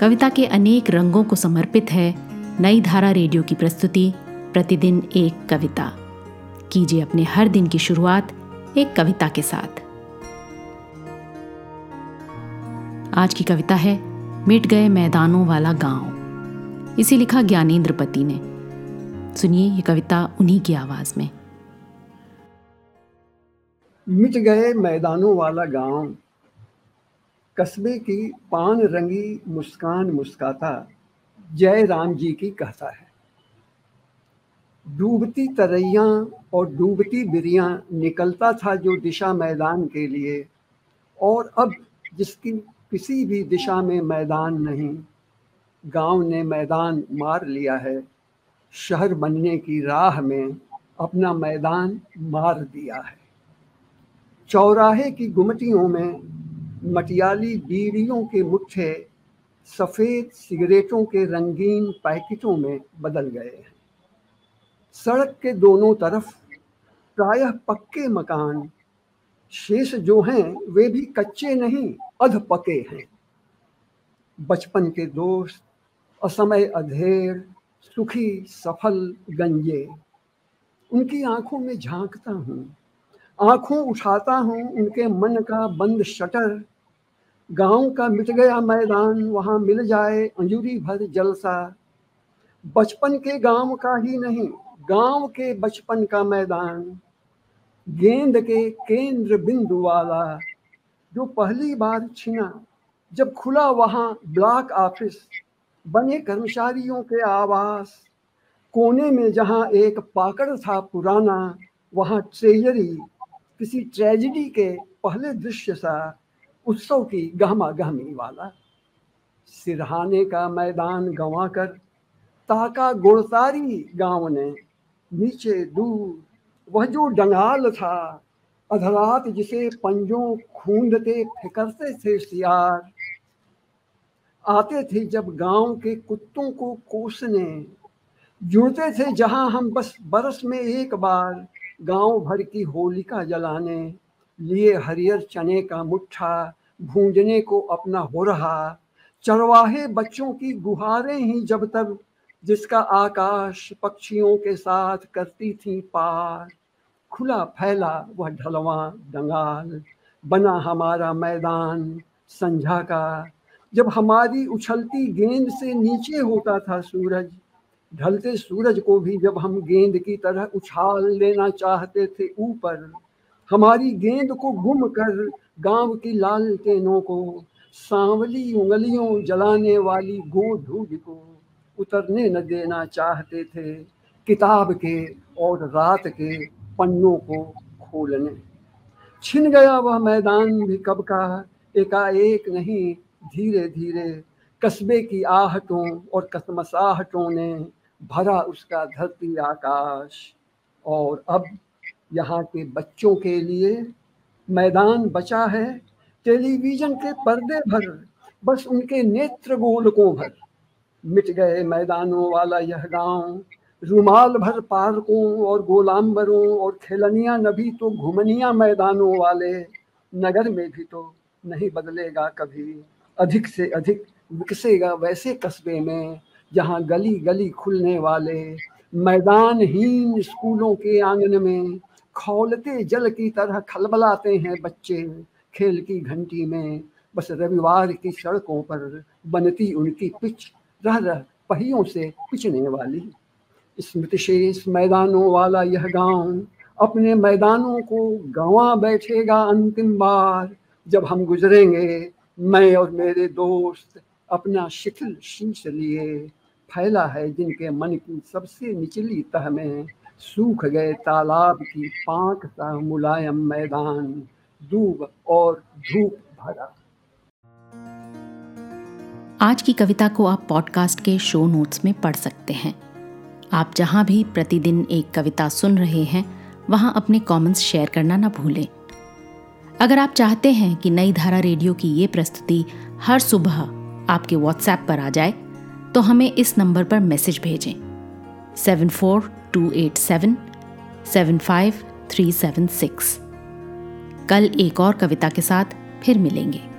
कविता के अनेक रंगों को समर्पित है नई धारा रेडियो की प्रस्तुति प्रतिदिन एक कविता। कीजिए अपने हर दिन की शुरुआत एक कविता के साथ। आज की कविता है मिट गए मैदानों वाला गांव। इसे लिखा ज्ञानेंद्रपति ने। सुनिए ये कविता उन्हीं की आवाज में। मिट गए मैदानों वाला गांव, कस्बे की पान रंगी मुस्कान मुस्काता जय राम जी की कहता है। डूबती तरैया और डूबती बिरिया निकलता था जो दिशा मैदान के लिए, और अब जिसकी किसी भी दिशा में मैदान नहीं। गांव ने मैदान मार लिया है, शहर बनने की राह में अपना मैदान मार दिया है। चौराहे की गुमटियों में मटियाली बीड़ियों के मुट्ठे सफ़ेद सिगरेटों के रंगीन पैकेटों में बदल गए हैं। सड़क के दोनों तरफ प्रायः पक्के मकान, शेष जो हैं वे भी कच्चे नहीं अध पके हैं। बचपन के दोस्त, असमय अधेड़, सुखी सफल गंजे, उनकी आंखों में झांकता हूँ, आंखों उठाता हूँ उनके मन का बंद शटर। गांव का मिट गया मैदान, वहाँ मिल जाए अंजूरी भर जलसा। बचपन के गांव का ही नहीं, गांव के बचपन का मैदान। गेंद के केंद्र बिंदु वाला जो पहली बार छिना जब खुला वहाँ ब्लॉक ऑफिस, बने कर्मचारियों के आवास। कोने में जहाँ एक पाकड़ था पुराना, वहाँ ट्रेजरी, किसी ट्रेजेडी के पहले दृश्य सा, उत्सव की गहमा गहमी वाला। सिरहाने का मैदान गंवा कर ताका गोड़तारी गांव ने। नीचे दूर वह जो डंगाल था, अधरात जिसे पंजों खूंदते फिकरते थे सियार। आते थे जब गांव के कुत्तों को कोसने, जुड़ते थे जहां हम बस बरस में एक बार गांव भर की होलिका जलाने। लिए हरियर चने का मुट्ठा, भूंजने को अपना हो रहा। चरवाहे बच्चों की गुहारें ही जब तक, जिसका आकाश पक्षियों के साथ करती थी पार। खुला फैला वह ढलवां डंगाल, बना हमारा मैदान संझा का। जब हमारी उछलती गेंद से नीचे होता था सूरज, ढलते सूरज को भी जब हम गेंद की तरह उछाल लेना चाहते थे ऊपर। हमारी गेंद को घुम कर गांव की लालटेनों को, सांवली उंगलियों जलाने वाली गोधूल को उतरने न देना चाहते थे किताब के और रात के पन्नों को खोलने। छिन गया वह मैदान भी कब का, एकाएक नहीं, धीरे धीरे। कस्बे की आहटों और कसमसाहटों ने भरा उसका धरती आकाश। और अब यहाँ के बच्चों के लिए मैदान बचा है टेलीविज़न के पर्दे भर, बस उनके नेत्र गोलकों भर। मिट गए मैदानों वाला यह गाँव, रुमाल भर पार्कों और गोलाम्बरों और खेलनियाँ। न भी तो घुमनियाँ मैदानों वाले नगर में भी तो नहीं बदलेगा कभी। अधिक से अधिक विकसेगा वैसे कस्बे में, जहाँ गली गली खुलने वाले मैदानहीन स्कूलों के आंगन में खौलते जल की तरह खलबलाते हैं बच्चे खेल की घंटी में। बस रविवार की सड़कों पर बनती उनकी पिच, रह रह पहियों से पिचने वाली। स्मृतिशेष मैदानों वाला यह गांव अपने मैदानों को गंवा बैठेगा अंतिम बार, जब हम गुजरेंगे मैं और मेरे दोस्त अपना शिथिल शीश लिए। फैला है जिनके मन की सबसे निचली तह में, सूख गए तालाब की पांक सा मुलायम मैदान, दूब और धूप भरा। आज की कविता को आप पॉडकास्ट के शो नोट्स में पढ़ सकते हैं। आप जहाँ भी प्रतिदिन एक कविता सुन रहे हैं, वहाँ अपने कमेंट्स शेयर करना ना भूलें। अगर आप चाहते हैं कि नई धारा रेडियो की ये प्रस्तुति हर सुबह आपके व्हाट्सएप पर आ जाए, तो हमें इस नंबर पर मैसेज भेजें 7428775376। कल एक और कविता के साथ फिर मिलेंगे।